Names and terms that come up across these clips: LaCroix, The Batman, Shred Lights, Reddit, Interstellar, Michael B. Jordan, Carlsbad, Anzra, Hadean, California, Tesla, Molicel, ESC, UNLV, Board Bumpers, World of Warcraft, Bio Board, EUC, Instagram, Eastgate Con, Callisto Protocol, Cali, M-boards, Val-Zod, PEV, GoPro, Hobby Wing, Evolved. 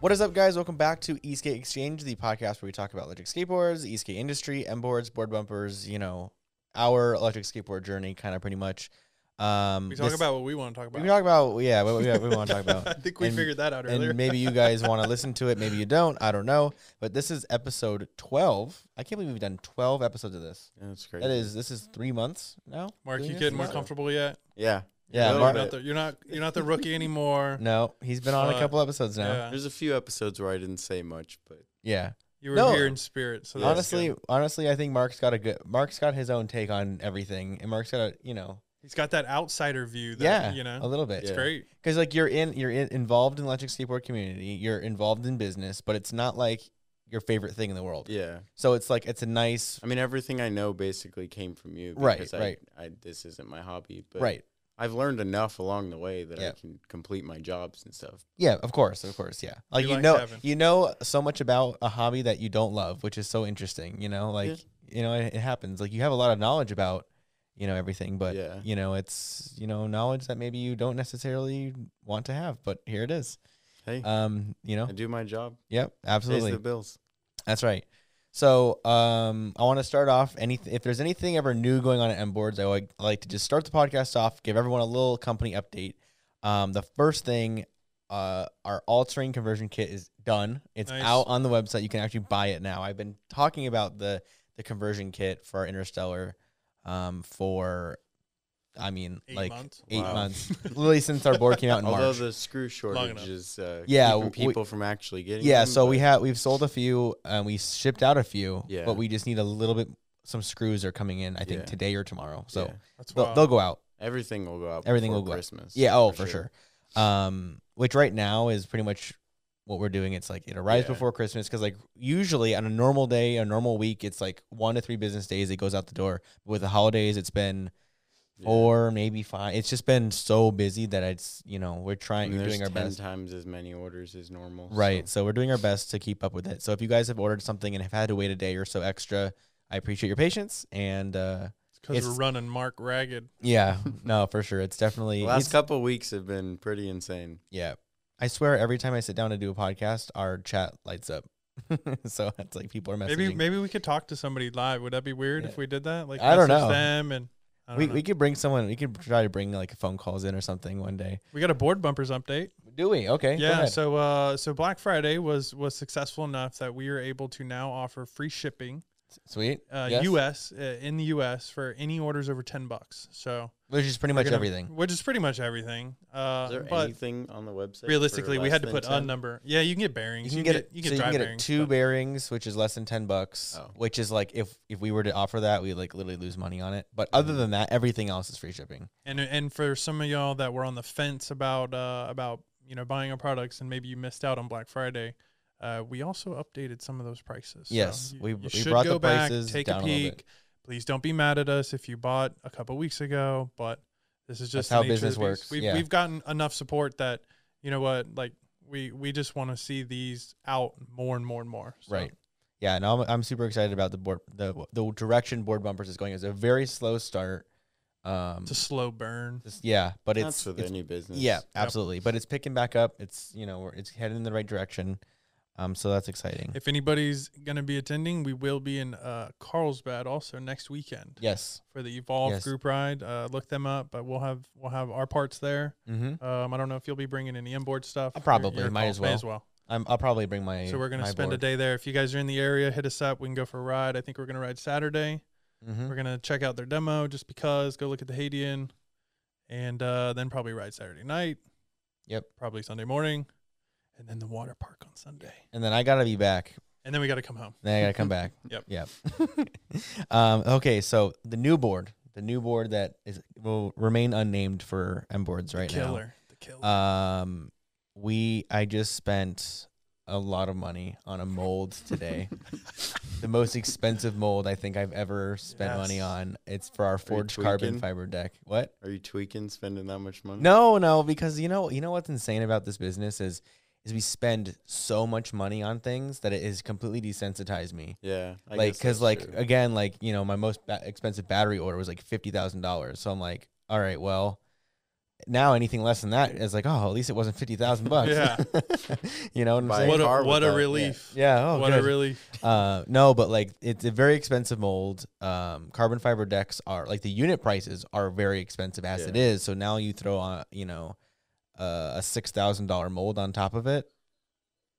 What is up, guys? Welcome back to E-Skate Exchange, the podcast where we talk about electric skateboards, e-skate industry, M-boards, board bumpers, you know, our electric skateboard journey, kind of pretty much. We talk about what we want to talk about. We talk about, yeah, what we want to talk about. I think we figured that out earlier. And maybe you guys want to listen to it. Maybe you don't. I don't know. But this is episode 12. I can't believe we've done 12 episodes of this. Yeah, that's crazy. This is 3 months now. Mark, you getting more comfortable yet? Yeah. Yeah, no, you're not the rookie anymore. No, he's been on a couple episodes now. Yeah. There's a few episodes where I didn't say much, but yeah, you were here in spirit. So honestly, I think Mark's got his own take on everything, and Mark's got he's got that outsider view. That, a little bit. It's great because like you're involved in the electric skateboard community, you're involved in business, but it's not like your favorite thing in the world. Yeah. So it's like it's a nice. I mean, everything I know basically came from you. Because this isn't my hobby. But right. I've learned enough along the way that I can complete my jobs and stuff. Yeah, of course, yeah. Like you know so much about a hobby that you don't love, which is so interesting, you know? Like, it happens. Like you have a lot of knowledge about, everything, but it's, knowledge that maybe you don't necessarily want to have, but here it is. Hey. I do my job. Yep, absolutely. Pays the bills. That's right. So I want to start off. If there's anything ever new going on at M-boards, I would like to just start the podcast off, give everyone a little company update. The first thing, our all-terrain conversion kit is done. It's out on the website. You can actually buy it now. I've been talking about the conversion kit for Interstellar for. I mean, 8 months? 8 months. Literally since our board came out in March. Although the screw shortage is keeping people from actually getting them. Yeah, so we've sold a few, and we shipped out a few, but we just need a little bit. Some screws are coming in, I think, today or tomorrow. So they'll go out. Everything will go out before Christmas. Yeah, for sure. Which right now is pretty much what we're doing. It's like it arrives before Christmas because like usually on a normal day, a normal week, it's like 1 to 3 business days it goes out the door. But with the holidays, it's been... Or maybe 5. It's just been so busy that it's, we're trying, we're doing our 10 best. 10 times as many orders as normal. Right. So we're doing our best to keep up with it. So if you guys have ordered something and have had to wait a day or so extra, I appreciate your patience. And because we're running Mark ragged. Yeah. No, for sure. It's definitely. The last couple of weeks have been pretty insane. Yeah. I swear every time I sit down to do a podcast, our chat lights up. So it's like people are messaging. Maybe we could talk to somebody live. Would that be weird if we did that? Like I don't know. Them and. We could bring someone. We could try to bring like phone calls in or something one day. We got a board bumpers update. Do we? Okay. Yeah. So so Black Friday was successful enough that we are able to now offer free shipping. Sweet. In the U.S. for any orders over $10. So Which is pretty much everything. Is there anything on the website? Realistically, we had to put a number. Yeah, you can get bearings. You can get two bearings, which is less than $10. Oh. Which is like if we were to offer that, we like literally lose money on it. But other than that, everything else is free shipping. And for some of y'all that were on the fence about buying our products and maybe you missed out on Black Friday. We also updated some of those prices. Yes, so we brought the prices down. Take a peek. Please don't be mad at us if you bought a couple weeks ago, but this is just how business works. We've gotten enough support that we just want to see these out more and more and more. So. Right. Yeah, and I'm super excited about the direction Board Bumpers is going. It's a very slow start. It's a slow burn. But that's with any business. Yeah, absolutely. But it's picking back up. It's it's heading in the right direction. So that's exciting. If anybody's going to be attending, we will be in Carlsbad also next weekend. Yes. For the Evolved group ride. Look them up, but we'll have our parts there. Mm-hmm. I don't know if you'll be bringing any M-board stuff. Probably. Might as well. I'll probably bring my So we're going to spend board. A day there. If you guys are in the area, hit us up. We can go for a ride. I think we're going to ride Saturday. Mm-hmm. We're going to check out their demo just because. Go look at the Hadean. And then probably ride Saturday night. Yep. Probably Sunday morning. And then the water park on Sunday. And then I got to be back. And then we got to come home. Then I got to come back. Yep. Okay, so the new board that will remain unnamed for M-boards right now. The killer. I just spent a lot of money on a mold today. The most expensive mold I think I've ever spent money on. It's for our forged carbon fiber deck. What? Are you tweaking spending that much money? No, because you know what's insane about this business is is we spend so much money on things that it has completely desensitized me. Yeah. I like, because like, true. Again, like, you know, my most expensive battery order was like $50,000. So I'm like, all right, well, now anything less than that is like, oh, at least it wasn't $50,000 bucks. Yeah. You know, what a relief. Yeah. Yeah. Oh, what good. A relief. No, but like it's a very expensive mold. Carbon fiber decks are like the unit prices are very expensive as it is. So now you throw on, you know, a $6,000 mold on top of it,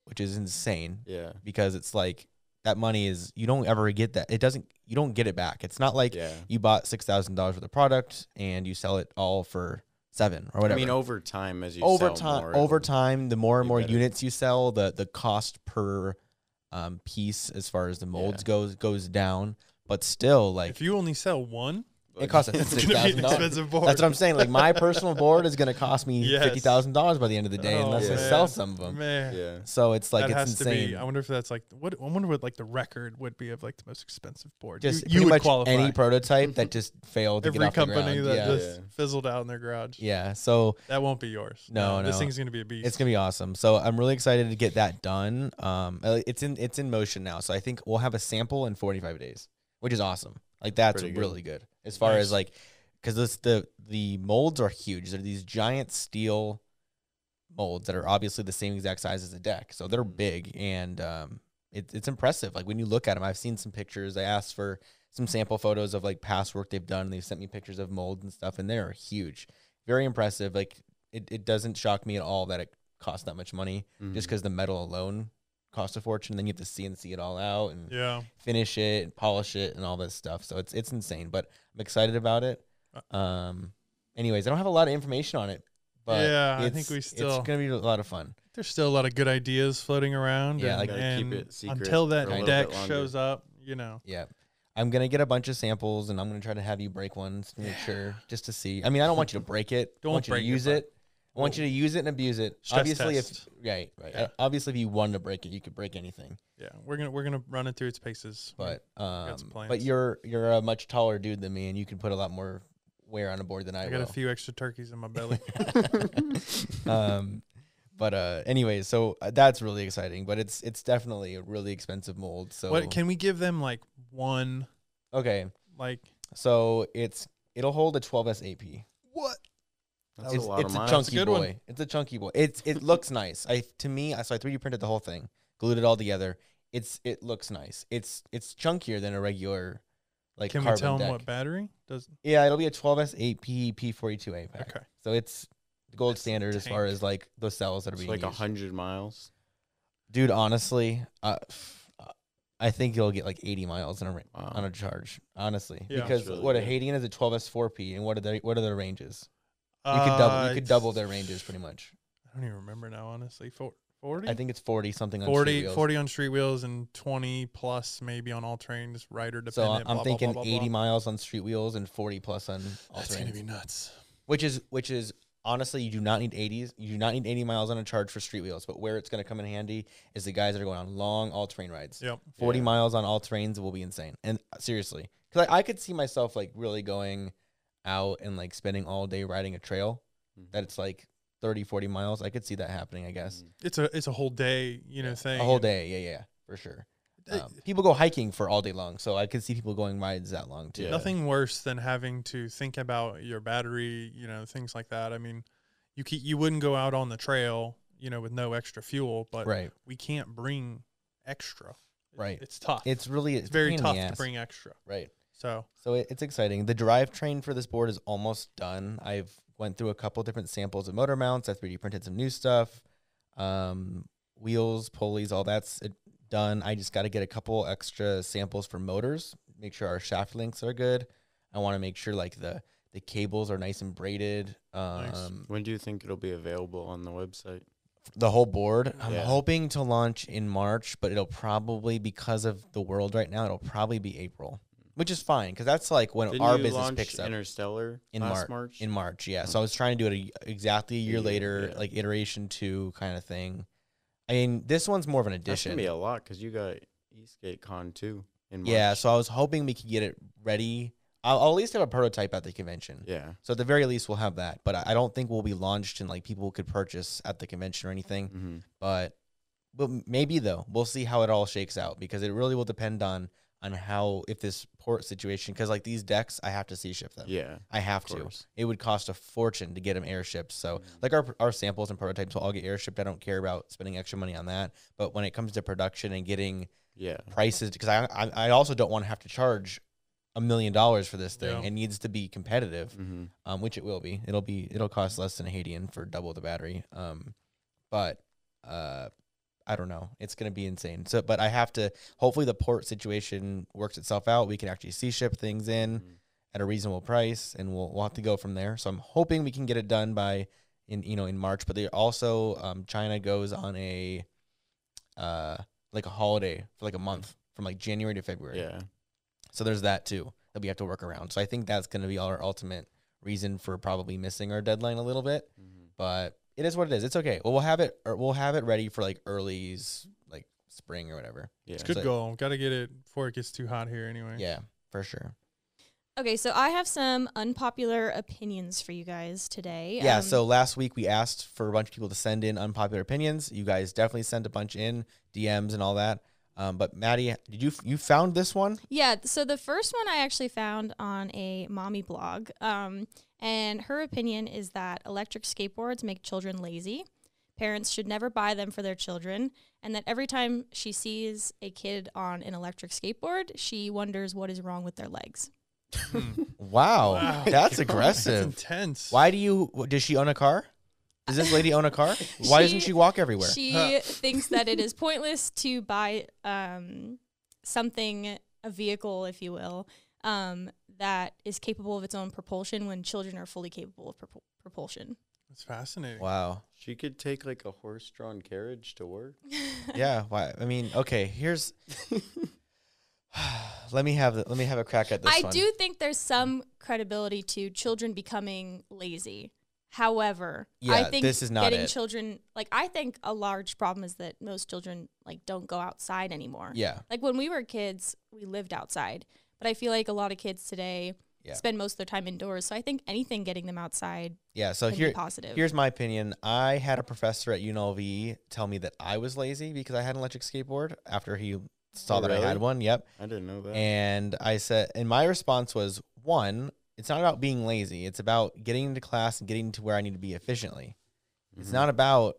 which is insane. Yeah. Because it's like that money is, you don't ever get that. It doesn't, you don't get it back. It's not like you bought $6,000 worth of product and you sell it all for $7,000 or whatever. I mean, over time, as you sell more, over time, the more and more units you sell, the cost per piece as far as the molds goes down. But still, like, if you only sell one, it costs $6,000. That's what I'm saying. Like, my personal board is going to cost me $50,000 by the end of the day, unless I sell some of them. Man. Yeah. So it's like, it's insane. I wonder if that's like what the record would be of like the most expensive board. Just you would qualify any prototype that just failed to get off the ground. Every company that just fizzled out in their garage. Yeah. So that won't be yours. No. This thing's going to be a beast. It's going to be awesome. So I'm really excited to get that done. It's in motion now. So I think we'll have a sample in 45 days, which is awesome. Like, that's really good. As far as like, because the molds are huge. They're these giant steel molds that are obviously the same exact size as the deck. So they're big, and it's impressive. Like, when you look at them, I've seen some pictures. I asked for some sample photos of like past work they've done. They've sent me pictures of molds and stuff, and they're huge. Very impressive. Like, it doesn't shock me at all that it costs that much money, just because the metal alone cost a fortune. Then you have to CNC it all out and finish it and polish it and all this stuff. So it's insane, but I'm excited about it. Anyways, I don't have a lot of information on it, but I think it's gonna be a lot of fun. There's still a lot of good ideas floating around. Yeah, and keep it secret until that deck shows up, you know. Yeah. I'm gonna get a bunch of samples, and I'm gonna try to have you break ones to make sure, just to see. I mean, I don't want you to break it. Don't want you to use it. I want you to use it and abuse it. Stress obviously, test. Obviously, if you wanted to break it, you could break anything. Yeah, we're gonna run it through its paces. But but you're a much taller dude than me, and you can put a lot more wear on a board than I will. I got a few extra turkeys in my belly. Anyway, so that's really exciting. But it's definitely a really expensive mold. So what can we give them? Like one? Okay. Like, so it'll hold a 12S AP. What? It's a chunky boy. It looks nice. So I 3D printed the whole thing, glued it all together. It looks nice. It's chunkier than a regular, like, carbon deck. Can we tell them what battery does? Yeah, it'll be a 12S8P P42A pack. Okay. So it's the gold standard as far as like the cells that are being used. It's like 100 miles. Dude, honestly, I think you'll get like 80 miles on a charge. Honestly, because a Hadean is a 12S4P, and what are their ranges? You could double their ranges pretty much. I don't even remember now, honestly. 40? I think it's 40 on street wheels and 20 plus maybe on all trains, rider dependent. So I'm thinking 80 miles on street wheels and 40 plus on all trains. That's going to be nuts. Which is honestly, you do not need 80 miles on a charge for street wheels, but where it's going to come in handy is the guys that are going on long all terrain rides. Yep. 40 miles on all terrains will be insane. And seriously, because I could see myself like really going out and like spending all day riding a trail that it's like 30-40 miles. I could see that happening, I guess. It's a whole day, you know, thing. A whole day, for sure. People go hiking for all day long, so I could see people going rides that long too. Yeah. Nothing worse than having to think about your battery, you know, things like that. I mean, you wouldn't go out on the trail, you know, with no extra fuel, but we can't bring extra. Right. It's tough. It's very tough to bring extra. Right. So it's exciting. The drivetrain for this board is almost done. I've went through a couple different samples of motor mounts. I 3D printed some new stuff, wheels, pulleys, all that's done. I just got to get a couple extra samples for motors, make sure our shaft links are good. I want to make sure like the cables are nice and braided. Nice. When do you think it'll be available on the website? The whole board? I'm hoping to launch in March, but it'll probably, because of the world right now, it'll probably be April. Which is fine, because that's like when our business picks up. Interstellar in March. In March, yeah. So I was trying to do it exactly a year later, like iteration 2 kind of thing. I mean, this one's more of an addition. That's gonna be a lot because you got Eastgate Con 2 in March. Yeah, so I was hoping we could get it ready I'll at least have a prototype at the convention. Yeah. So at the very least, we'll have that. But I don't think we'll be launched and like people could purchase at the convention or anything. Mm-hmm. But maybe though, we'll see how it all shakes out because it really will depend on how if this port situation because like these decks, I have to sea ship them. Yeah. I have to. It would cost a fortune to get them airshipped. So mm-hmm. like our samples and prototypes will all get airshipped. I don't care about spending extra money on that. But when it comes to production and getting prices, because I also don't want to have to charge $1 million for this thing. It needs to be competitive, mm-hmm. Which it will be. It'll cost less than a Hadean for double the battery. But I don't know. It's gonna be insane. So, but I have to. Hopefully, the port situation works itself out. We can actually sea ship things in mm-hmm. at a reasonable price, and we'll have to go from there. So I'm hoping we can get it done by in March. But they also China goes on a like a holiday for like a month from like January to February. Yeah. So there's that, too, that we have to work around. So I think that's going to be our ultimate reason for probably missing our deadline a little bit. Mm-hmm. But it is what it is. It's okay. Well, we'll have it ready for, like, early, like, spring or whatever. Yeah. It's a good goal. Got to get it before it gets too hot here anyway. Yeah, for sure. Okay, so I have some unpopular opinions for you guys today. Yeah, so last week we asked for a bunch of people to send in unpopular opinions. You guys definitely sent a bunch in, DMs and all that. But Maddie, did you found this one? Yeah. So the first one I actually found on a mommy blog. And her opinion is that electric skateboards make children lazy. Parents should never buy them for their children. And that every time she sees a kid on an electric skateboard, she wonders what is wrong with their legs. Wow. That's aggressive. That's intense. Does she own a car? Does this lady own a car? Why doesn't she walk everywhere? She thinks that it is pointless to buy something, a vehicle, if you will, that is capable of its own propulsion when children are fully capable of propulsion. That's fascinating. Wow. She could take like a horse-drawn carriage to work. Yeah. Why? I mean, okay, here's... let me have a crack at this one. I do think there's some credibility to children becoming lazy. However, yeah, I think this is not getting it. Children, like, I think a large problem is that most children, like, don't go outside anymore. Yeah. Like, when we were kids, we lived outside. But I feel like a lot of kids today spend most of their time indoors. So I think anything getting them outside can be positive. Here's my opinion. I had a professor at UNLV tell me that I was lazy because I had an electric skateboard after he saw that I had one. Yep. I didn't know that. And I said, and my response was, one, it's not about being lazy. It's about getting into class and getting to where I need to be efficiently. Mm-hmm. It's not about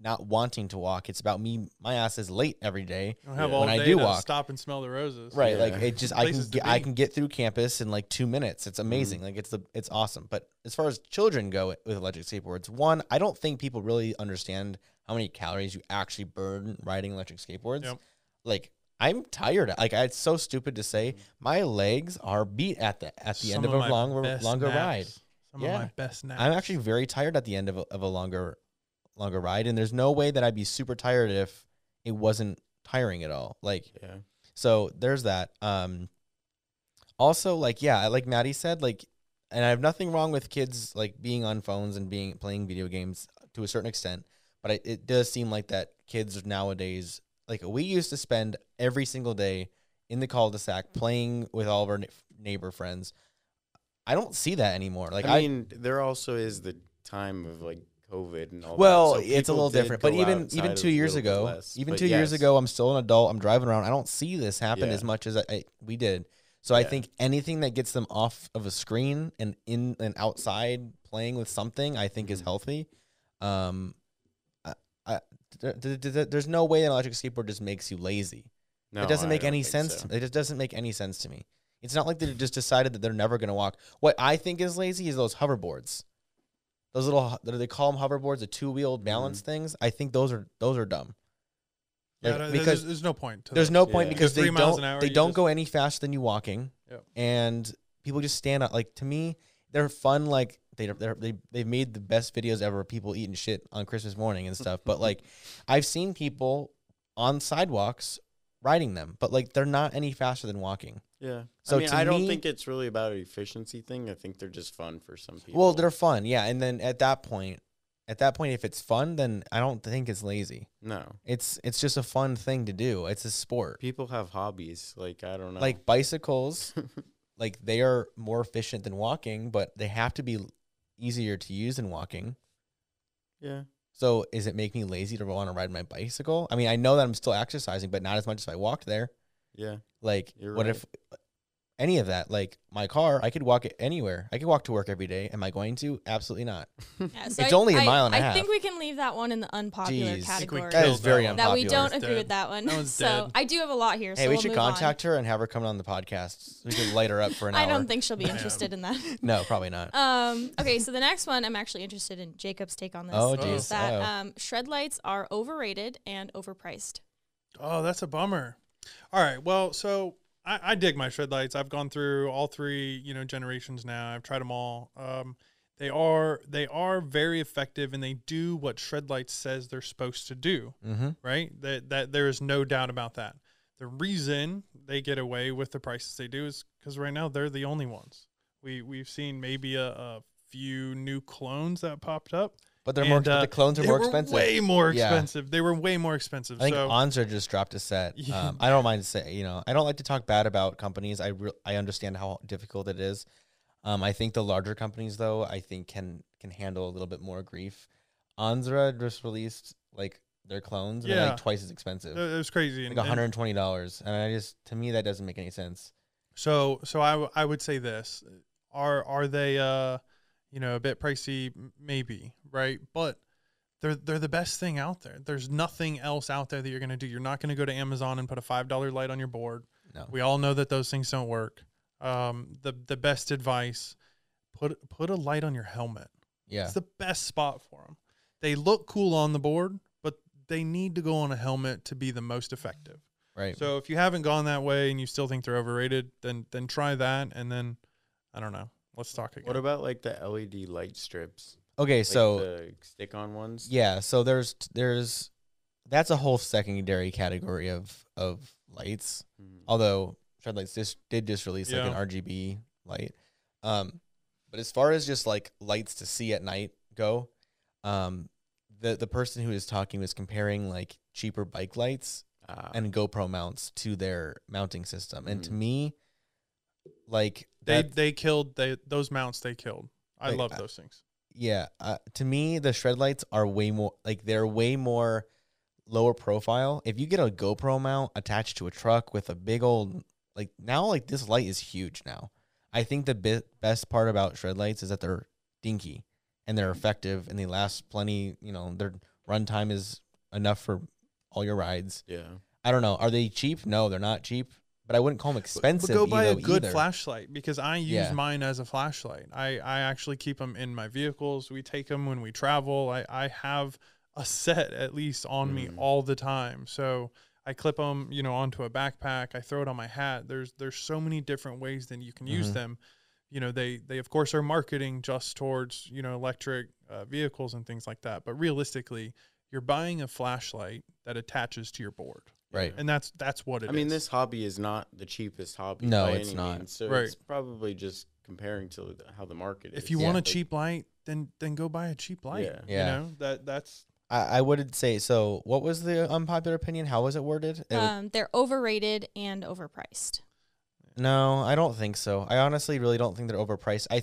not wanting to walk. It's about me. My ass is late every day. I don't have all day to stop and smell the roses. Right. Yeah. Like it just, I can get through campus in like 2 minutes. It's amazing. Mm-hmm. Like it's awesome. But as far as children go with electric skateboards, one, I don't think people really understand how many calories you actually burn riding electric skateboards. Yep. Like, I'm tired. Like, it's so stupid to say. My legs are beat at the end of a longer ride. Some of my best naps. I'm actually very tired at the end of a longer ride, and there's no way that I'd be super tired if it wasn't tiring at all. Like, so there's that. Also, like, like Maddie said, like, and I have nothing wrong with kids like being on phones and playing video games to a certain extent, but it does seem like that kids nowadays. Like, we used to spend every single day in the cul-de-sac playing with all of our neighbor friends. I don't see that anymore. Like, I mean, there also is the time of like COVID and all that. Well, so it's a little different. But even 2 years ago, I'm still an adult. I'm driving around. I don't see this happen as much as we did. So I think anything that gets them off of a screen and in and outside playing with something, I think is healthy. There's no way an electric skateboard just makes you lazy. No, it doesn't make any sense. It just doesn't make any sense to me. It's not like they just decided that they're never going to walk. What I think is lazy is those hoverboards. Those little, they call them hoverboards, the two-wheeled balance things. I think those are dumb. Like, because there's no point. There's no point because they don't go any faster than you walking. Yep. And people just stand up. Like, to me, they're fun. Like, they've made the best videos ever of people eating shit on Christmas morning and stuff. But, like, I've seen people on sidewalks riding them. But, like, they're not any faster than walking. Yeah. So I mean, I don't think it's really about an efficiency thing. I think they're just fun for some people. Well, they're fun, yeah. And then at that point, if it's fun, then I don't think it's lazy. No. It's just a fun thing to do. It's a sport. People have hobbies. Like, I don't know. Like bicycles. like they are more efficient than walking, but they have to be easier to use than walking. Yeah. So is it make me lazy to want to ride my bicycle? I mean, I know that I'm still exercising, but not as much as I walked there. Yeah. Like what if any of that, like my car, I could walk it anywhere. I could walk to work every day. Am I going to? Absolutely not. Yeah, so it's only a mile and a half. I think we can leave that one in the unpopular category. That is very unpopular. That we don't agree with that one. That so dead. I do have a lot here. Hey, so we should contact her and have her come on the podcast. We could light her up for an hour. I don't think she'll be interested in that. No, probably not. Okay, so the next one, I'm actually interested in Jacob's take on this. Oh, geez. Shred lights are overrated and overpriced. Oh, that's a bummer. All right, well, so I dig my shred lights. I've gone through all three, you know, generations now. I've tried them all. They are very effective, and they do what shred lights says they're supposed to do. Mm-hmm. Right? That there is no doubt about that. The reason they get away with the prices they do is because right now they're the only ones. We've seen maybe a few new clones that popped up. But they're the clones are more expensive. Way more expensive. Yeah. They were way more expensive. I think Anzra just dropped a set. I don't mind to say, you know, I don't like to talk bad about companies. I understand how difficult it is. I think the larger companies, though, I think can handle a little bit more grief. Anzra just released like their clones, and they're like twice as expensive. It was crazy, like $120. And I just, to me, that doesn't make any sense. So I would say this: are they? You know, a bit pricey, maybe, right? But they're the best thing out there. There's nothing else out there that you're going to do. You're not going to go to Amazon and put a $5 light on your board. No. We all know that those things don't work. The best advice, put a light on your helmet. Yeah. It's the best spot for them. They look cool on the board, but they need to go on a helmet to be the most effective. Right. So if you haven't gone that way and you still think they're overrated, then try that, and then I don't know. Let's talk again. What about like the LED light strips? Okay, like so the stick-on ones. Yeah, so there's that's a whole secondary category of lights. Mm-hmm. Although Shred Lights did just release like an RGB light. But as far as just like lights to see at night go, the person who is talking was comparing like cheaper bike lights and GoPro mounts to their mounting system, and to me, like those mounts they killed. I love those things. Yeah, to me the shred lights are way more like they're way more lower profile. If you get a GoPro mount attached to a truck with a big old like now like this light is huge now. I think the best part about shred lights is that they're dinky and they're effective and they last plenty. You know their runtime is enough for all your rides. Yeah, I don't know. Are they cheap? No, they're not cheap. But I wouldn't call them expensive. But go buy a good flashlight because I use mine as a flashlight. I actually keep them in my vehicles. We take them when we travel. I have a set at least on me all the time. So I clip them, you know, onto a backpack. I throw it on my hat. There's so many different ways that you can use them. You know, they of course are marketing just towards, you know, electric vehicles and things like that. But realistically, you're buying a flashlight that attaches to your board. Right. And that's what it is. I mean, this hobby is not the cheapest hobby. No, it's not. So it's probably just comparing to how the market is. If you want a cheap light, then go buy a cheap light. Yeah. You know, that's. I would say, so what was the unpopular opinion? How was it worded? They're overrated and overpriced. No, I don't think so. I honestly really don't think they're overpriced. I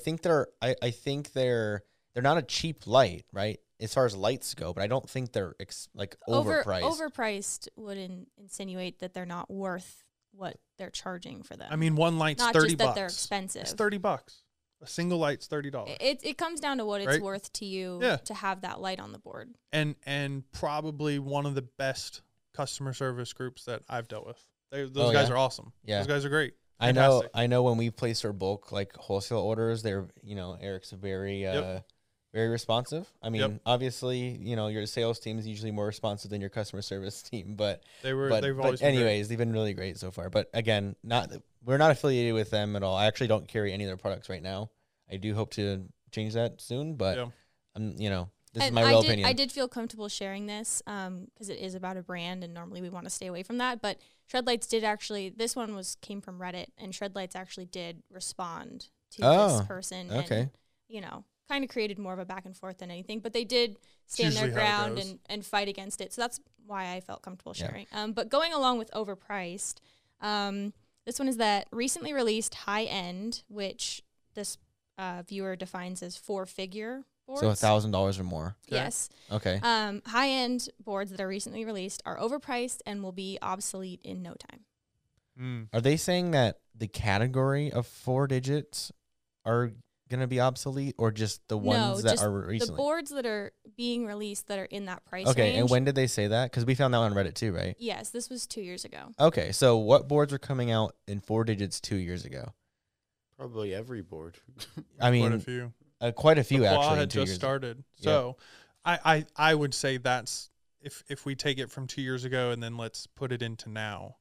think they're not a cheap light, right? As far as lights go, but I don't think they're like overpriced. Overpriced would insinuate that they're not worth what they're charging for them. I mean, one light's not 30 bucks. Not just that they're expensive. It's 30 bucks. A single light's $30. It comes down to what it's worth to you to have that light on the board. And probably one of the best customer service groups that I've dealt with. Those guys are awesome. Yeah. Those guys are great. Fantastic. I know when we place our bulk like wholesale orders, they're, you know, Eric's very very responsive. I mean, obviously, you know, your sales team is usually more responsive than your customer service team, but they've been really great so far. But again, we're not affiliated with them at all. I actually don't carry any of their products right now. I do hope to change that soon, but you know, this is my real opinion. I did feel comfortable sharing this because it is about a brand, and normally we want to stay away from that. But Shred Lights did actually. This one came from Reddit, and Shred Lights actually did respond to this person. Okay, and, you know, kind of created more of a back and forth than anything, but they did stand their ground and fight against it. So that's why I felt comfortable sharing. But going along with overpriced, This one is that recently released high-end, which this viewer defines as four-figure boards. So $1,000 or more. Yes. Okay. High-end boards that are recently released are overpriced and will be obsolete in no time. Mm. Are they saying that the category of four digits are going to be obsolete, or just the ones that are recently? The boards that are being released that are in that price range. Okay, and when did they say that? Because we found that on Reddit too, right? Yes, this was 2 years ago. Okay, so what boards are coming out in four digits 2 years ago? Probably every board. I mean, quite a few. Quite a few, LaCroix actually. Had just started, so yeah. I would say that's if we take it from 2 years ago and then let's put it into now,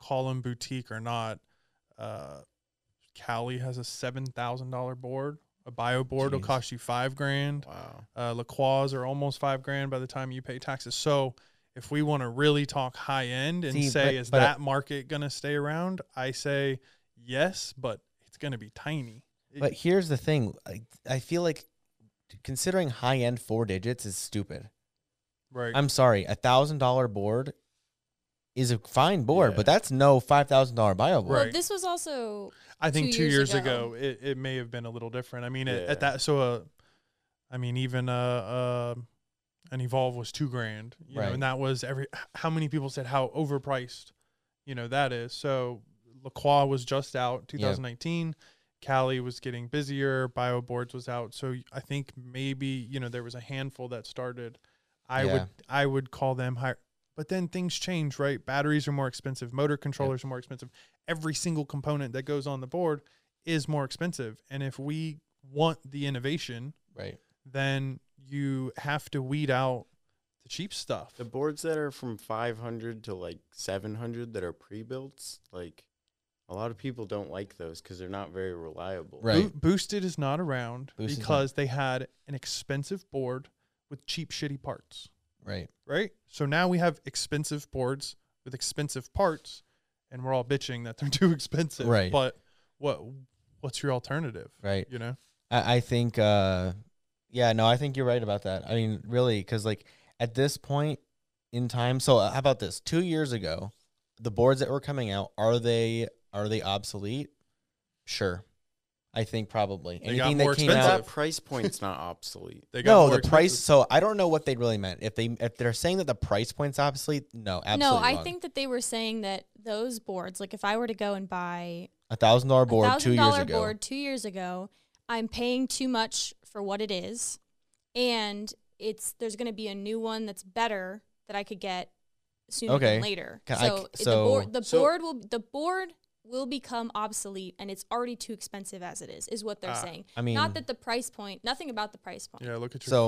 call them boutique or not. Cali has a $7,000 board. A Bio Board will cost you $5,000. Wow. LaCroix are almost $5,000 by the time you pay taxes. So if we want to really talk high end and is that market going to stay around? I say yes, but it's going to be tiny. But here's the thing. I feel like considering high end four digits is stupid. Right. I'm sorry. $1,000 board is a fine board, but that's no $5,000 Bio Board. Well, this was also, I think 2 years ago, it may have been a little different. I mean, at that, so, I mean, even an Evolved was $2,000, you know, and that was how many people said how overpriced, you know, that is. So LaCroix was just out 2019. Yep. Cali was getting busier. Bio Boards was out. So I think maybe, you know, there was a handful that started. I would call them higher. But then things change, right? Batteries are more expensive. Motor controllers are more expensive. Every single component that goes on the board is more expensive. And if we want the innovation, then you have to weed out the cheap stuff. The boards that are from 500 to like 700 that are pre-built, like a lot of people don't like those because they're not very reliable. Right. Boosted is not around because they had an expensive board with cheap, shitty parts. Right. Right. So now we have expensive boards with expensive parts, and we're all bitching that they're too expensive. Right. But what's your alternative? Right. You know, I think, yeah, no, I think you're right about that. I mean, really, because like at this point in time, so how about this? 2 years ago, the boards that were coming out, are they obsolete? Sure. I think probably anything that came out. That price point's not obsolete. No, the price. So I don't know what they really meant. If they're saying that the price point's obsolete, no, absolutely not. No, I think that they were saying that those boards, like if I were to go and buy $1,000 board 2 years ago, I'm paying too much for what it is, and there's going to be a new one that's better that I could get sooner than later. So the board will become obsolete, and it's already too expensive as it is what they're saying. I mean, not that the price point, nothing about the price point. Yeah, look at your so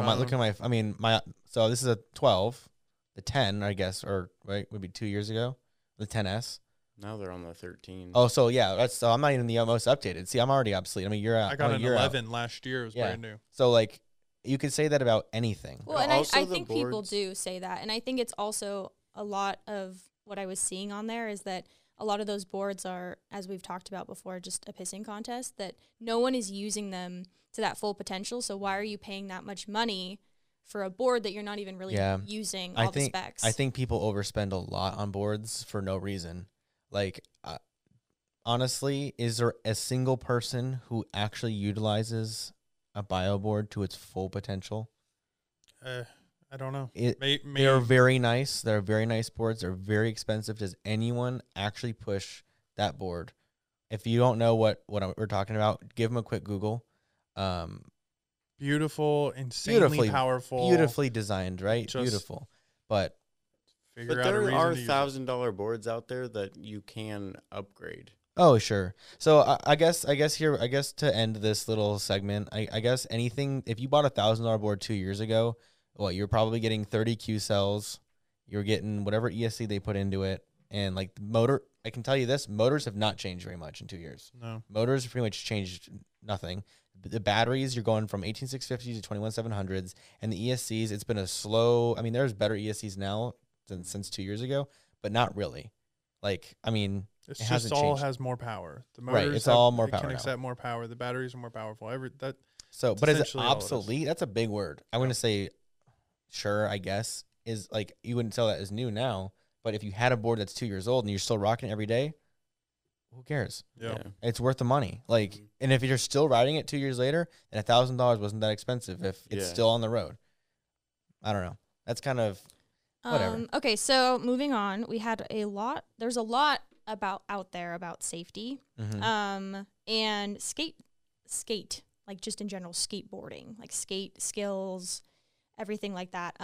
this is a 12, the 10, I guess, or would be 2 years ago, the 10S. Now they're on the 13. Oh, so yeah, so I'm not even the most updated. See, I'm already obsolete. I mean, you're out. I got an 11 last year. It was brand new. So like, you could say that about anything. Well, and I think people do say that, and I think it's also a lot of what I was seeing on there is that a lot of those boards are, as we've talked about before, just a pissing contest that no one is using them to that full potential. So why are you paying that much money for a board that you're not even really using all the specs? I think people overspend a lot on boards for no reason. Like, honestly, is there a single person who actually utilizes a Bio Board to its full potential? I don't know. They're very nice. They're very nice boards. They're very expensive. Does anyone actually push that board? If you don't know what we're talking about, give them a quick Google. Beautiful, insanely powerful. Beautifully designed, right? Just beautiful. But there are $1,000 boards out there that you can upgrade. Oh, sure. So I guess to end this little segment, I guess anything, if you bought a $1,000 board 2 years ago, well, you're probably getting 30 Q cells. You're getting whatever ESC they put into it. And like the motor, I can tell you this, motors have not changed very much in 2 years. No. Motors have pretty much changed nothing. The batteries, you're going from 18650s to 21700s. And the ESCs, it's been a slow, I mean, there's better ESCs now since 2 years ago, but not really. Like, I mean, it's just all has more power. The motors all more power. It can accept more power. The batteries are more powerful. But is it obsolete? That's a big word. I want to say, sure, I guess, is like you wouldn't sell that as new now, But if you had a board that's 2 years old and you're still rocking it every day, who cares? Yeah. It's worth the money. Like, and if you're still riding it 2 years later, then $1,000 wasn't that expensive if it's still on the road. I don't know. That's kind of whatever. Okay, so moving on, we had a lot. There's a lot about out there about safety, and skate, like just in general, skateboarding, like skate skills, everything like that.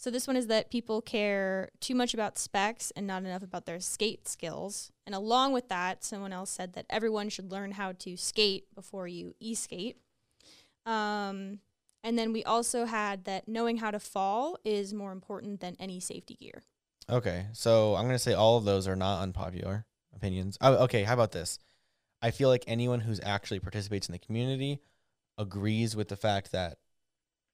So this one is that people care too much about specs and not enough about their skate skills. And along with that, someone else said that everyone should learn how to skate before you e-skate. And then we also had that knowing how to fall is more important than any safety gear. Okay, so I'm going to say all of those are not unpopular opinions. Okay, how about this? I feel like anyone who's actually participates in the community agrees with the fact that,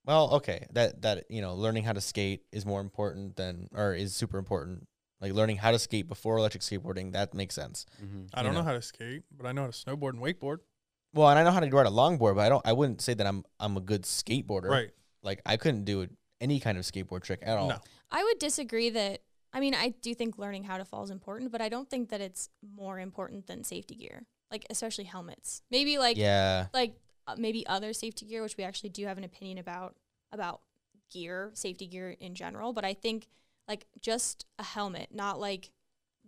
well, okay, that you know, learning how to skate is more important than, or is super important. Like learning how to skate before electric skateboarding, that makes sense. I don't know how to skate, but I know how to snowboard and wakeboard. Well, and I know how to ride a longboard, but I wouldn't say that I'm a good skateboarder. Right. Like I couldn't do any kind of skateboard trick at all. No. I would disagree that. I mean, I do think learning how to fall is important, but I don't think that it's more important than safety gear, like especially helmets. Maybe like maybe other safety gear, which we actually do have an opinion about gear, safety gear in general. But I think like just a helmet, not like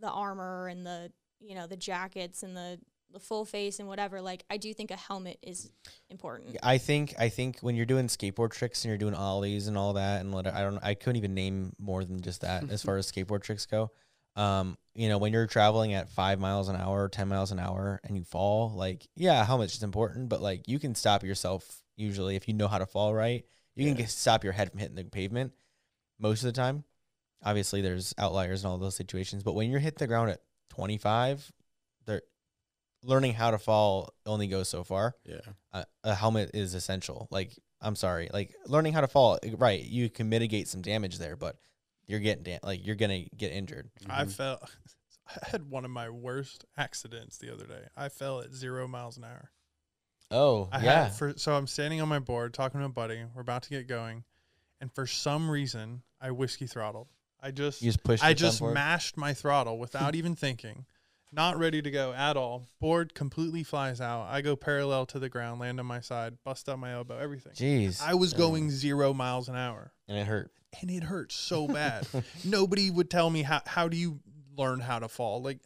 the armor and the, you know, the jackets and the full face and whatever. Like I do think a helmet is important. I think when you're doing skateboard tricks and you're doing ollies and all that, and I couldn't even name more than just that as far as skateboard tricks go. You know, when you're traveling at 5 miles an hour, 10 miles an hour and you fall, like, yeah, helmet's just important, but like you can stop yourself usually if you know how to fall right. You can stop your head from hitting the pavement most of the time. Obviously there's outliers in all those situations, but when you're hit the ground at 25, learning how to fall only goes so far. Yeah, a helmet is essential. Like, I'm sorry, like learning how to fall, right? You can mitigate some damage there, but you're you're gonna get injured. I had one of my worst accidents the other day. I fell at 0 miles an hour. Oh, so I'm standing on my board talking to a buddy. We're about to get going, and for some reason, I whiskey throttled. I just mashed my throttle without even thinking. Not ready to go at all. Board completely flies out. I go parallel to the ground, land on my side, bust out my elbow, everything. Jeez. I was going 0 miles an hour. And it hurt. And it hurt so bad. Nobody would tell me, how do you learn how to fall? Like,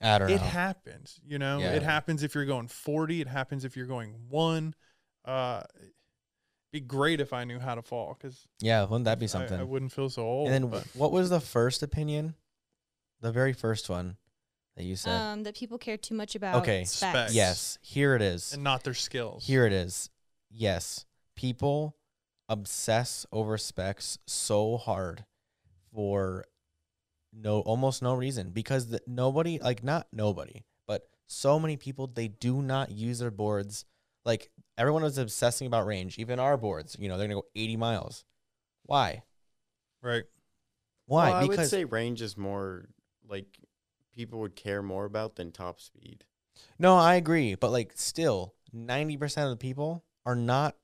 I don't know. It happens, you know? Yeah. It happens if you're going 40. It happens if you're going 1. It'd be great if I knew how to fall. Cause yeah, wouldn't that be something? I wouldn't feel so old. And then what was the first opinion? The very first one. That you said that people care too much about specs. Yes, here it is. And not their skills. Here it is. Yes, people obsess over specs so hard for almost no reason, because nobody, like not nobody, but so many people, they do not use their boards. Like everyone is obsessing about range, even our boards, you know, they're going to go 80 miles. Why? Right. Why? Well, because I would say range is more like people would care more about than top speed. No, I agree. But like still 90% of the people are not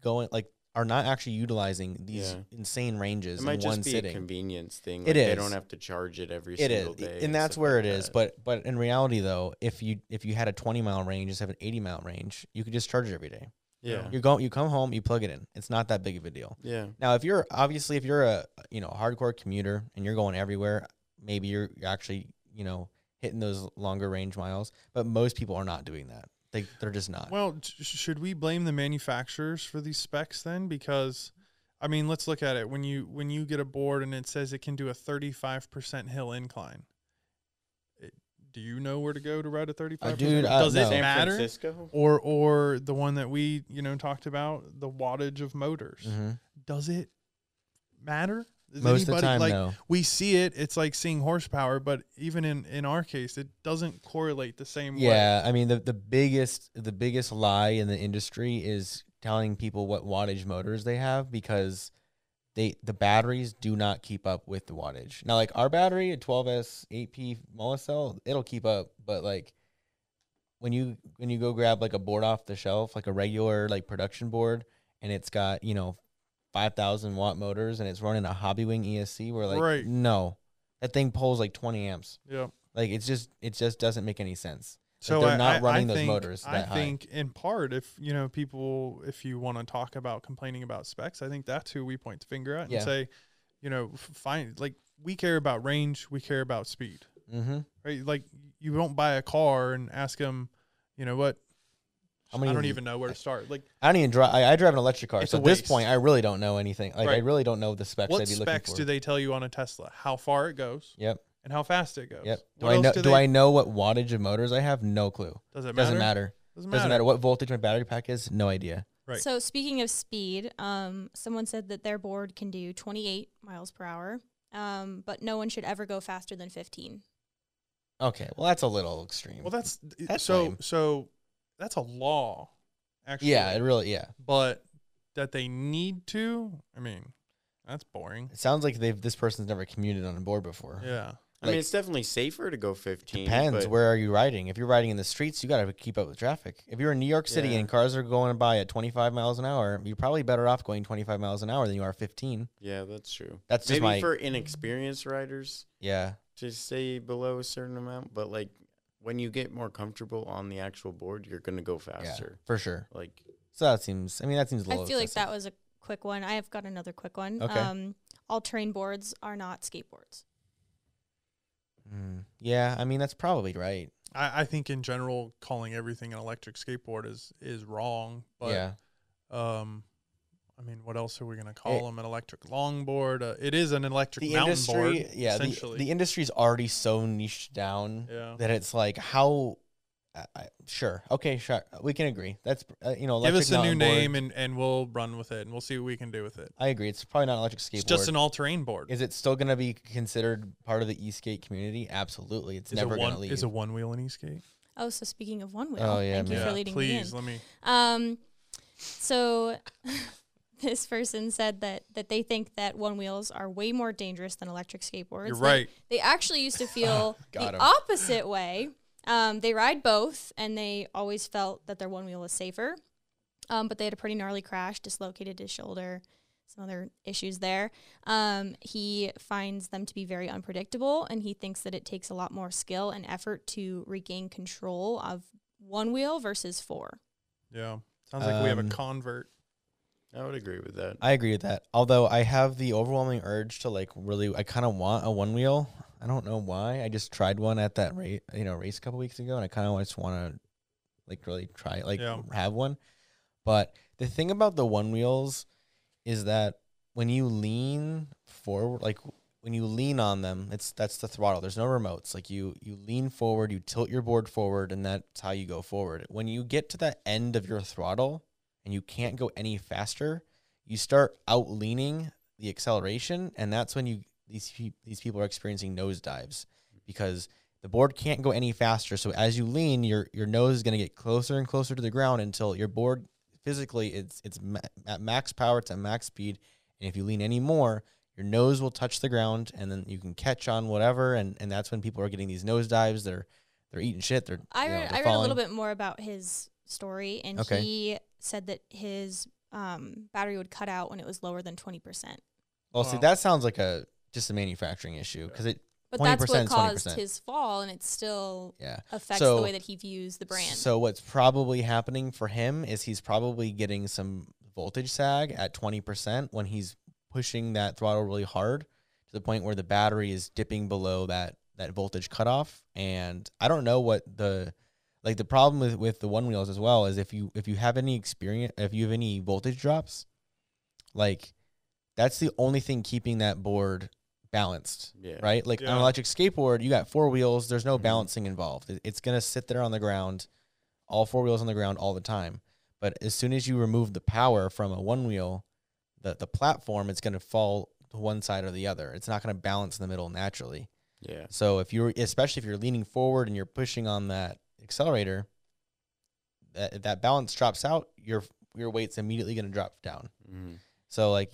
going, like are not actually utilizing these insane ranges. It might just be a convenience thing. Like it is. They don't have to charge it every single day. And that's where it is. But in reality though, if you had a 20-mile range instead of an 80-mile range, you could just charge it every day. Yeah. You come home, you plug it in. It's not that big of a deal. Yeah. Now if you're a hardcore commuter and you're going everywhere, maybe you're actually hitting those longer range miles. But most people are not doing that. They're just not. Well, should we blame the manufacturers for these specs then? Because, I mean, let's look at it. When you get a board and it says it can do a 35% hill incline, do you know where to go to ride a 35%? Dude, does it matter? San Francisco? Or the one that we, talked about, the wattage of motors. Does it matter? Most of the time, no. We see it. It's like seeing horsepower, but even in our case, it doesn't correlate the same way. Yeah, I mean, the biggest lie in the industry is telling people what wattage motors they have, because the batteries do not keep up with the wattage. Now, like our battery, a 12S 8P Molicel, it'll keep up, but like when you go grab like a board off the shelf, like a regular like production board, and it's got 5,000-watt motors and it's running a Hobby Wing ESC, we're like, right. No, That thing pulls like 20 amps. Yeah. Like it just doesn't make any sense. So like they're not running those motors that high. I think in part, if you know, people, if you want to talk about complaining about specs, I think that's who we point the finger at and say, you know, fine, like we care about range, we care about speed, right? Like you don't buy a car and ask them, you know what? I don't even know where to start. Like I don't even drive. I drive an electric car, so at this point, I really don't know anything. Like I really don't know the specs. What specs do they tell you on a Tesla? How far it goes? Yep. And how fast it goes. Yep. Do I know what wattage of motors I have? No clue. Does it matter? Doesn't matter. Doesn't matter what voltage my battery pack is. No idea. Right. So speaking of speed, someone said that their board can do 28 miles per hour, but no one should ever go faster than 15. Okay. Well, that's a little extreme. Well, that's so lame. So that's a law, actually. Yeah. It really. Yeah. But that they need to. I mean, that's boring. It sounds like this person's never commuted on a board before. Yeah. Like, I mean, it's definitely safer to go 15. Depends. Where are you riding? If you're riding in the streets, you got to keep up with traffic. If you're in New York City and cars are going by at 25 miles an hour, you're probably better off going 25 miles an hour than you are 15. Yeah, that's true. That's maybe just for inexperienced riders. Yeah. To stay below a certain amount, but like when you get more comfortable on the actual board, you're going to go faster. Yeah, for sure. Like so that seems low. I feel like that was a quick one. I have got another quick one. Okay. All terrain boards are not skateboards. Yeah, I mean, that's probably right. I think in general, calling everything an electric skateboard is wrong. But I mean, what else are we going to call them? An electric longboard? It is an electric mountain board, yeah, essentially. The industry's already so niched down that it's like how... sure. Okay, sure. We can agree. That's, you know, electric. Give us a new name and we'll run with it and we'll see what we can do with it. I agree. It's probably not an electric skateboard. It's just an all-terrain board. Is it still going to be considered part of the e-skate community? Absolutely. It's never going to leave. Is a one-wheel an e-skate? Oh, so speaking of one-wheel, thank you for leading me in. Let me. So this person said that they think that one-wheels are way more dangerous than electric skateboards. You're right. They actually used to feel the opposite way. They ride both, and they always felt that their one wheel was safer. But they had a pretty gnarly crash, dislocated his shoulder, some other issues there. He finds them to be very unpredictable, and he thinks that it takes a lot more skill and effort to regain control of one wheel versus four. Yeah. Sounds like we have a convert. I would agree with that. I agree with that. Although I have the overwhelming urge to like really, I kind of want a one wheel. I don't know why. I just tried one at that race a couple weeks ago, and I kind of just want to like really try it, like have one. But the thing about the one wheels is that when you lean forward, like when you lean on them, that's the throttle. There's no remotes. Like you lean forward, you tilt your board forward, and that's how you go forward. When you get to the end of your throttle and you can't go any faster, you start out leaning the acceleration, and that's when these people are experiencing nose dives because the board can't go any faster. So as you lean, your nose is going to get closer and closer to the ground until your board physically it's at max power, it's at max speed. And if you lean any more, your nose will touch the ground, and then you can catch on whatever. And that's when people are getting these nose dives. They're eating shit. I read a little bit more about his story, and he said that his battery would cut out when it was lower than 20%. Well, see, that sounds like just a manufacturing issue, because but that's what caused 20%. His fall, and it still affects the way that he views the brand. So what's probably happening for him is he's probably getting some voltage sag at 20% when he's pushing that throttle really hard to the point where the battery is dipping below that voltage cutoff. And I don't know what the problem with the one wheels as well is if you have any experience, if you have any voltage drops, like that's the only thing keeping that board balanced, right? Like on an electric skateboard, you got four wheels. There's no balancing involved. It's going to sit there on the ground, all four wheels on the ground all the time. But as soon as you remove the power from a one wheel, the platform, it's going to fall to one side or the other. It's not going to balance in the middle naturally. Yeah. So especially if you're leaning forward and you're pushing on that accelerator, that balance drops out, your weight's immediately going to drop down. So like,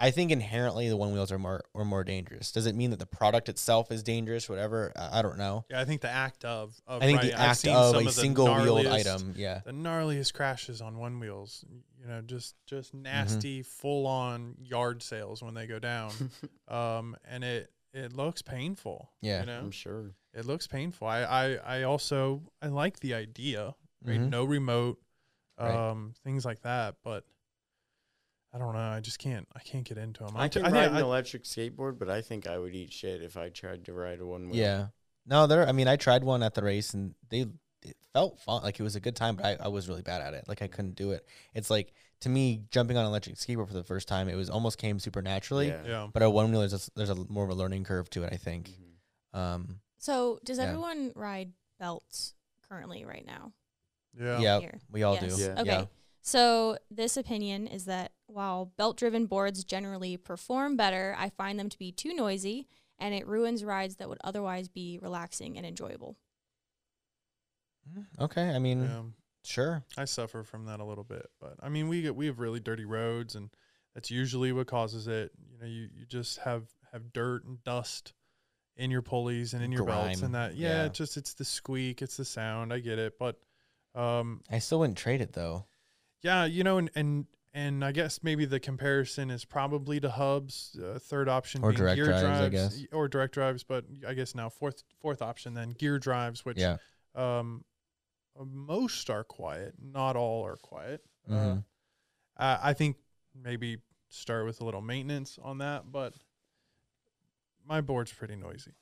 I think inherently the one wheels are more dangerous. Does it mean that the product itself is dangerous? Whatever, I don't know. Yeah, I think the act of I think the act of a single wheeled item. Yeah, the gnarliest crashes on one wheels. You know, just nasty, full on yard sales when they go down. And it it looks painful. Yeah, you know? I'm sure. It looks painful. I also like the idea, right? Mm-hmm. No remote, things like that. But I don't know. I just can't. I can't get into them. I can ride an electric skateboard, but I think I would eat shit if I tried to ride one. Yeah. No, I mean, I tried one at the race, and it felt fun. Like, it was a good time, but I was really bad at it. Like, I couldn't do it. It's like, to me, jumping on an electric skateboard for the first time, it was almost came supernaturally. Yeah. Yeah. But at one wheel, there's a more of a learning curve to it, I think. Mm-hmm. So does everyone ride belts currently right now? Yeah. Yeah, we all do. Yeah. Okay. Yeah. So this opinion is that while belt-driven boards generally perform better, I find them to be too noisy, and it ruins rides that would otherwise be relaxing and enjoyable. Okay, I mean, sure. I suffer from that a little bit, but I mean, we have really dirty roads, and that's usually what causes it. You know, you just have dirt and dust in your pulleys and in your belts, and that. Yeah, it's the squeak, it's the sound. I get it, but I still wouldn't trade it though. Yeah, you know, and I guess maybe the comparison is probably to hubs, third option or being direct gear drives, I guess, or direct drives, but I guess now fourth option then gear drives, which most are quiet, not all are quiet. Mm-hmm. I think maybe start with a little maintenance on that, but my board's pretty noisy.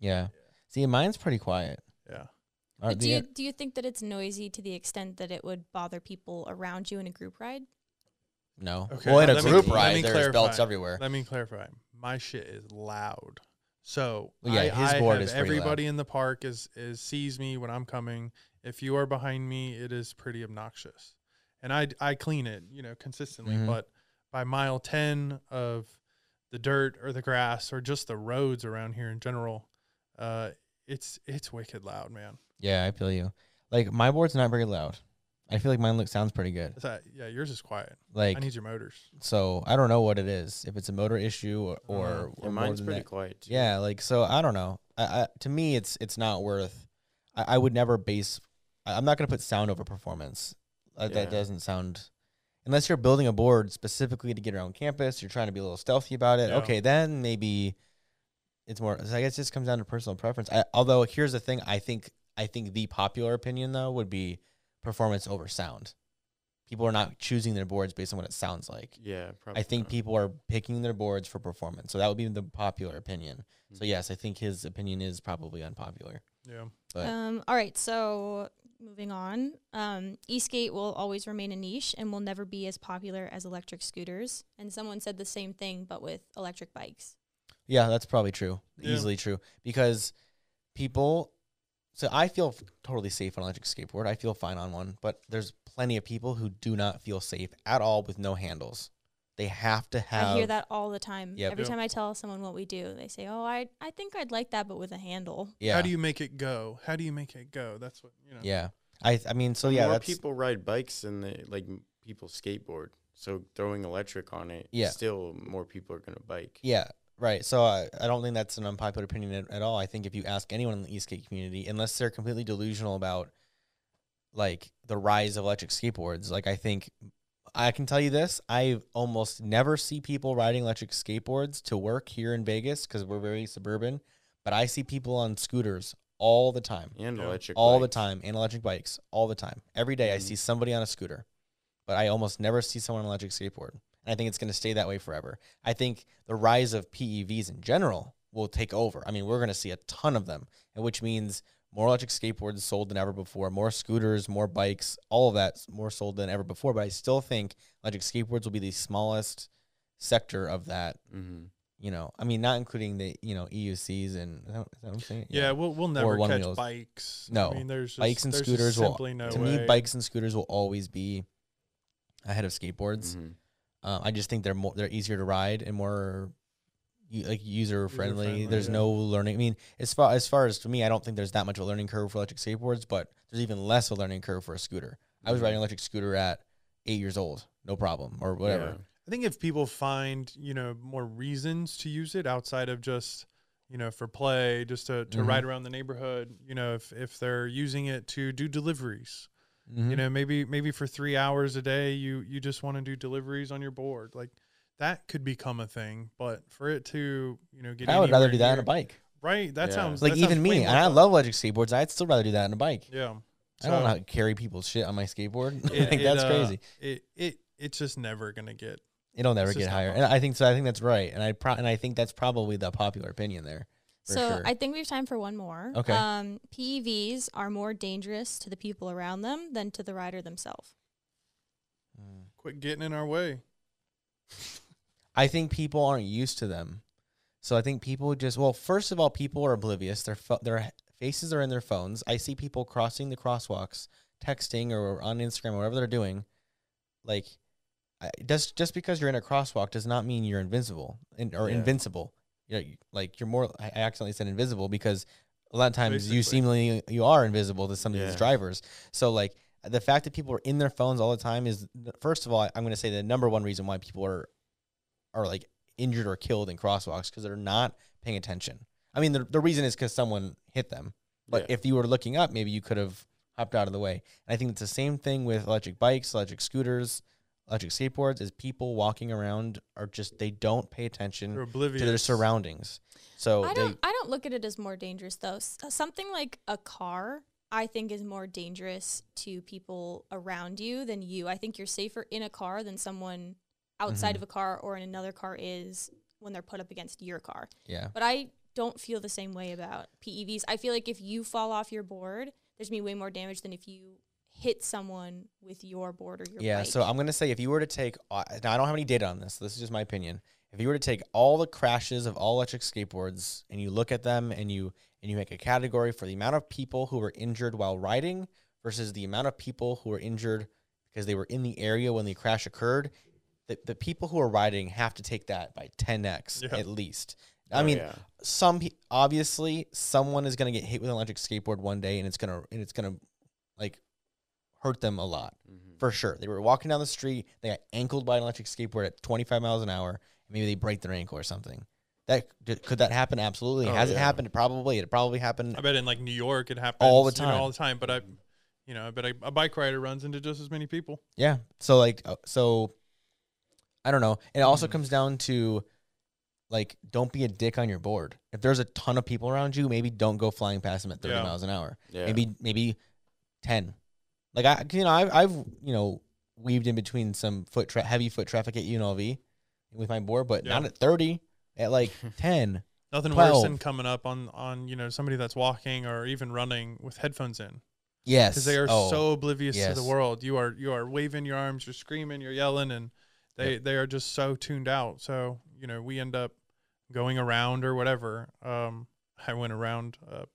Yeah. See, mine's pretty quiet. Yeah. But do you think that it's noisy to the extent that it would bother people around you in a group ride? No. Okay. Well, in a group ride, there's belts everywhere. Let me clarify. My shit is loud. So everybody in the park is sees me when I'm coming. If you are behind me, it is pretty obnoxious. And I clean it, you know, consistently. Mm-hmm. But by mile 10 of the dirt or the grass or just the roads around here in general, it's wicked loud, man. Yeah, I feel you. Like, my board's not very loud. I feel like mine sounds pretty good. Yours is quiet. Like, I need your motors. So I don't know what it is. If it's a motor issue or mine's pretty quiet. Too. Yeah, like, so I don't know. To me, it's not worth. I would never base. I'm not gonna put sound over performance. That doesn't sound. Unless you're building a board specifically to get around campus, you're trying to be a little stealthy about it. Yeah. Okay, then maybe it's more. So I guess it just comes down to personal preference. Although here's the thing, I think the popular opinion though would be performance over sound. People are not choosing their boards based on what it sounds like. Yeah, probably. I think people are picking their boards for performance. So that would be the popular opinion. Mm-hmm. So yes, I think his opinion is probably unpopular. Yeah. But. All right. So moving on, e-skate will always remain a niche and will never be as popular as electric scooters. And someone said the same thing, but with electric bikes. Yeah, that's probably true. Yeah. Easily true, because people. So I feel totally safe on an electric skateboard. I feel fine on one, but there's plenty of people who do not feel safe at all with no handles. They have to have. I hear that all the time. Yep. Every time I tell someone what we do, they say, "Oh, I think I'd like that, but with a handle." Yeah. How do you make it go? How do you make it go? That's what you know. Yeah. I mean, so yeah. More people ride bikes than people skateboard. So throwing electric on it, still more people are gonna bike. Yeah. Right, so I don't think that's an unpopular opinion at all. I think if you ask anyone in the e-skate community, unless they're completely delusional about, like, the rise of electric skateboards, like, I think, I can tell you this, I almost never see people riding electric skateboards to work here in Vegas, because we're very suburban, but I see people on scooters all the time. And electric all bikes. The time, and electric bikes, all the time. Every day I see somebody on a scooter, but I almost never see someone on an electric skateboard. I think it's going to stay that way forever. I think the rise of PEVs in general will take over. I mean, we're going to see a ton of them, and which means more electric skateboards sold than ever before, more scooters, more bikes, all of that more sold than ever before. But I still think electric skateboards will be the smallest sector of that. Mm-hmm. You know, I mean, not including the, you know, EUCs and is that what I'm saying? Yeah, we'll never catch wheels. Bikes. No, I mean, there's just, bikes and there's scooters just simply will, no to way. Me, bikes and scooters will always be ahead of skateboards. Mm-hmm. I just think they're easier to ride and more like user friendly. There's no learning. I mean, as far as to me, I don't think there's that much of a learning curve for electric skateboards, but there's even less of a learning curve for a scooter. I was riding an electric scooter at 8 years old, no problem, or whatever. Yeah. I think if people find, you know, more reasons to use it outside of just, you know, for play, just to ride around the neighborhood, you know, if they're using it to do deliveries. Mm-hmm. You know, maybe for 3 hours a day, you just want to do deliveries on your board. Like, that could become a thing. But for it to, you know, get, I would rather do that on a bike. Right. That sounds like, that even sounds me. And I love electric skateboards. I'd still rather do that on a bike. Yeah. So, I don't know how to carry people's shit on my skateboard. Like, that's crazy. It's just never going to get, it'll never get higher. And I think so. I think that's right. And I think that's probably the popular opinion there. So I think we have time for one more. Okay. PEVs are more dangerous to the people around them than to the rider themselves. Quit getting in our way. I think people aren't used to them. So I think people just, well, first of all, people are oblivious. Their faces are in their phones. I see people crossing the crosswalks, texting or on Instagram or whatever they're doing. Like, just because you're in a crosswalk does not mean you're invincible or invincible. You know, like, you're more, I accidentally said invisible because a lot of times you seemingly, you are invisible to some of these drivers. So like, the fact that people are in their phones all the time is, first of all, I'm going to say the number one reason why people are like injured or killed in crosswalks, because they're not paying attention. I mean, the reason is because someone hit them. But if you were looking up, maybe you could have hopped out of the way. And I think it's the same thing with electric bikes, electric scooters, electric skateboards, is people walking around are just, they don't pay attention to their surroundings. So I don't look at it as more dangerous though. Something like a car, I think, is more dangerous to people around you than you. I think you're safer in a car than someone outside of a car or in another car is when they're put up against your car. Yeah. But I don't feel the same way about PEVs. I feel like if you fall off your board, there's gonna be way more damage than if you hit someone with your board or your bike. So I'm going to say, if you were to take, now I don't have any data on this, so this is just my opinion. If you were to take all the crashes of all electric skateboards and you look at them and you make a category for the amount of people who were injured while riding versus the amount of people who were injured because they were in the area when the crash occurred, the people who are riding have to take that by 10x at least. I mean, obviously someone is going to get hit with an electric skateboard one day, and it's going to like hurt them a lot, for sure. They were walking down the street, they got ankled by an electric skateboard at 25 miles an hour, and maybe they break their ankle or something. Could that happen? Absolutely. Has it happened? Probably. It probably happened. I bet in like New York it happens all the time. But I bet a bike rider runs into just as many people. Yeah. So like, I don't know. And it also comes down to, like, don't be a dick on your board. If there's a ton of people around you, maybe don't go flying past them at 30 miles an hour. Yeah. Maybe 10. Like, I've weaved in between some heavy foot traffic at UNLV with my board, but not at 30, at like 10. Nothing 12. Worse than coming up on somebody that's walking or even running with headphones in. Yes. Because they are so oblivious to the world. You are waving your arms, you're screaming, you're yelling, and they are just so tuned out. So, we end up going around or whatever. I went around a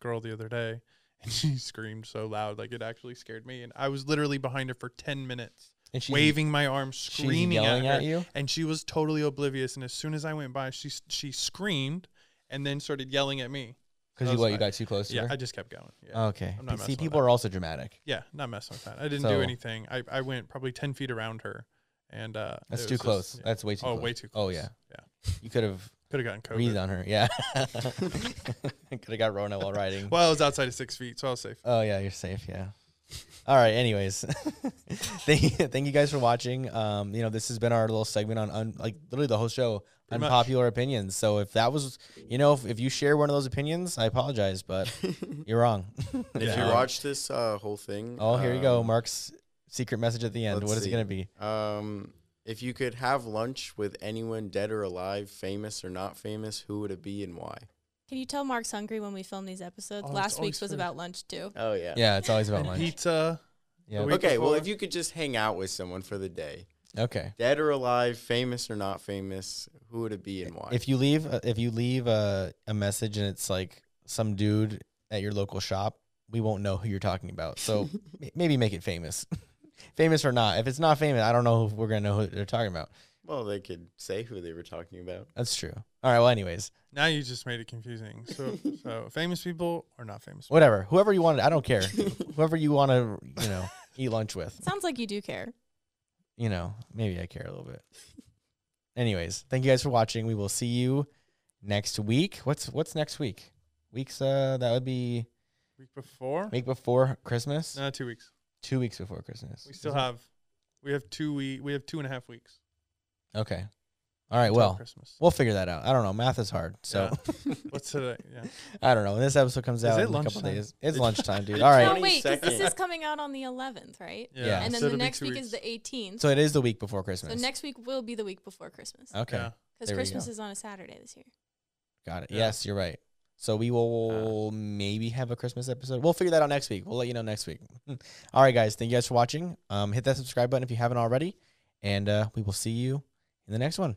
girl the other day. And she screamed so loud, like, it actually scared me. And I was literally behind her for 10 minutes, waving my arm, screaming at you. And she was totally oblivious. And as soon as I went by, she screamed and then started yelling at me. Because you got too close to her? Yeah, I just kept going. Yeah. Okay. See, people are also dramatic. Yeah, not messing with that. I didn't do anything. I went probably 10 feet around her. And that's too close. Just, that's way too close. Oh, way too close. Oh, yeah. Yeah. You could have... Could have gotten COVID. Breathe on her, yeah. Could have got Rona while riding. Well, I was outside of 6 feet, so I was safe. Oh, yeah, you're safe, yeah. All right, anyways. Thank you guys for watching. This has been our little segment on, literally the whole show, unpopular opinions. So if that was, if you share one of those opinions, I apologize, but you're wrong. If you watch this whole thing. Oh, here you go. Mark's secret message at the end. What is it going to be? If you could have lunch with anyone dead or alive, famous or not famous, who would it be and why? Can you tell Mark's hungry when we film these episodes? Last week's was about lunch, too. Oh, yeah. Yeah, it's always about lunch. Pizza. Yeah. Okay, well, if you could just hang out with someone for the day. Okay. Dead or alive, famous or not famous, who would it be and why? If you leave a message and it's like some dude at your local shop, we won't know who you're talking about. So maybe make it famous. Famous or not. If it's not famous, I don't know if we're going to know who they're talking about. Well, they could say who they were talking about. That's true. All right, well, anyways. Now you just made it confusing. So famous people or not famous people. Whatever. Whoever you want. I don't care. Whoever you want to, eat lunch with. Sounds like you do care. Maybe I care a little bit. Anyways, thank you guys for watching. We will see you next week. What's next week? That would be... Week before Christmas? No, 2 weeks. 2 weeks before Christmas. We have 2 and a half weeks. Okay. All right. Well, Christmas. We'll figure that out. I don't know. Math is hard. So yeah. What's today? Yeah. I don't know. When this episode comes out, in a couple days. It's lunchtime, dude. All right. No, wait, because this is coming out on the 11th, right? Yeah. And then so the next week is the 18th. So it is the week before Christmas. So next week will be the week before Christmas. Okay. Because Christmas is on a Saturday this year. Got it. Yeah. Yes, you're right. So we will maybe have a Christmas episode. We'll figure that out next week. We'll let you know next week. All right, guys. Thank you guys for watching. Hit that subscribe button if you haven't already. And we will see you in the next one.